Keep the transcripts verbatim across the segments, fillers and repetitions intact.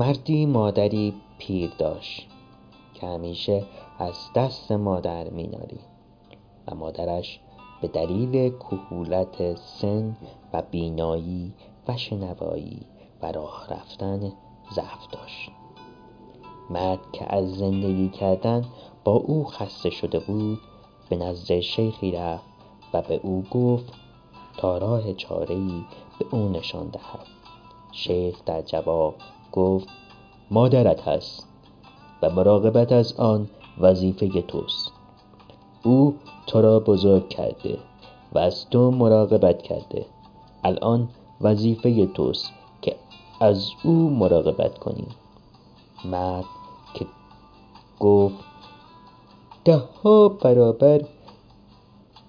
مردی مادری پیر داشت که همیشه از دست مادر مینالید و مادرش به دلیل کهولت سن و بینایی و شنوایی و راه رفتن ضعف داشت. مرد که از زندگی کردن با او خسته شده بود به نزد شیخی رفت و به او گفت تا راه چاره‌ای به او نشان دهد. شیخ در جواب گفت مادرت هست و مراقبت از آن وظیفه توست. او تو را بزرگ کرده و از تو مراقبت کرده. الان وظیفه توست که از او مراقبت کنی. مرد که گفت ده ها برابر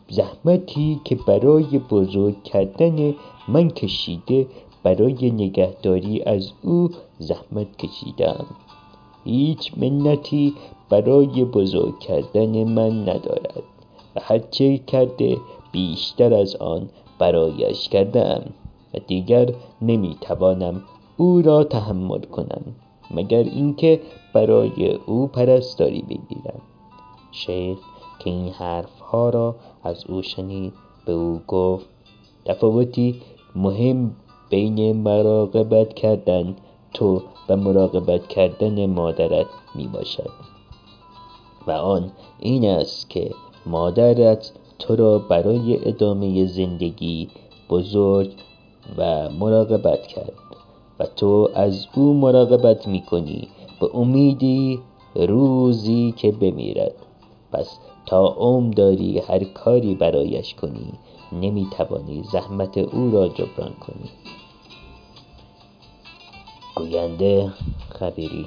زحمتی که برای بزرگ کردن من کشیده برای نگهداری از او زحمت کشیدم. هیچ منتی برای بزرگ کردن من ندارد و هرچه کرده بیشتر از آن برایش کردم و دیگر نمیتوانم او را تحمل کنم مگر اینکه برای او پرستاری بگیرم. شیخ که این حرفها را از او شنید به او گفت تفاوتی مهم بین مراقبت کردن تو و مراقبت کردن مادرت می باشد و آن این است که مادرت تو را برای ادامه زندگی بزرگ و مراقبت کرد و تو از او مراقبت می کنی به امیدی روزی که بمیرد. پس تا عمر داری هر کاری برایش کنی، نمی توانی زحمت او را جبران کنی. گوینده خبیری.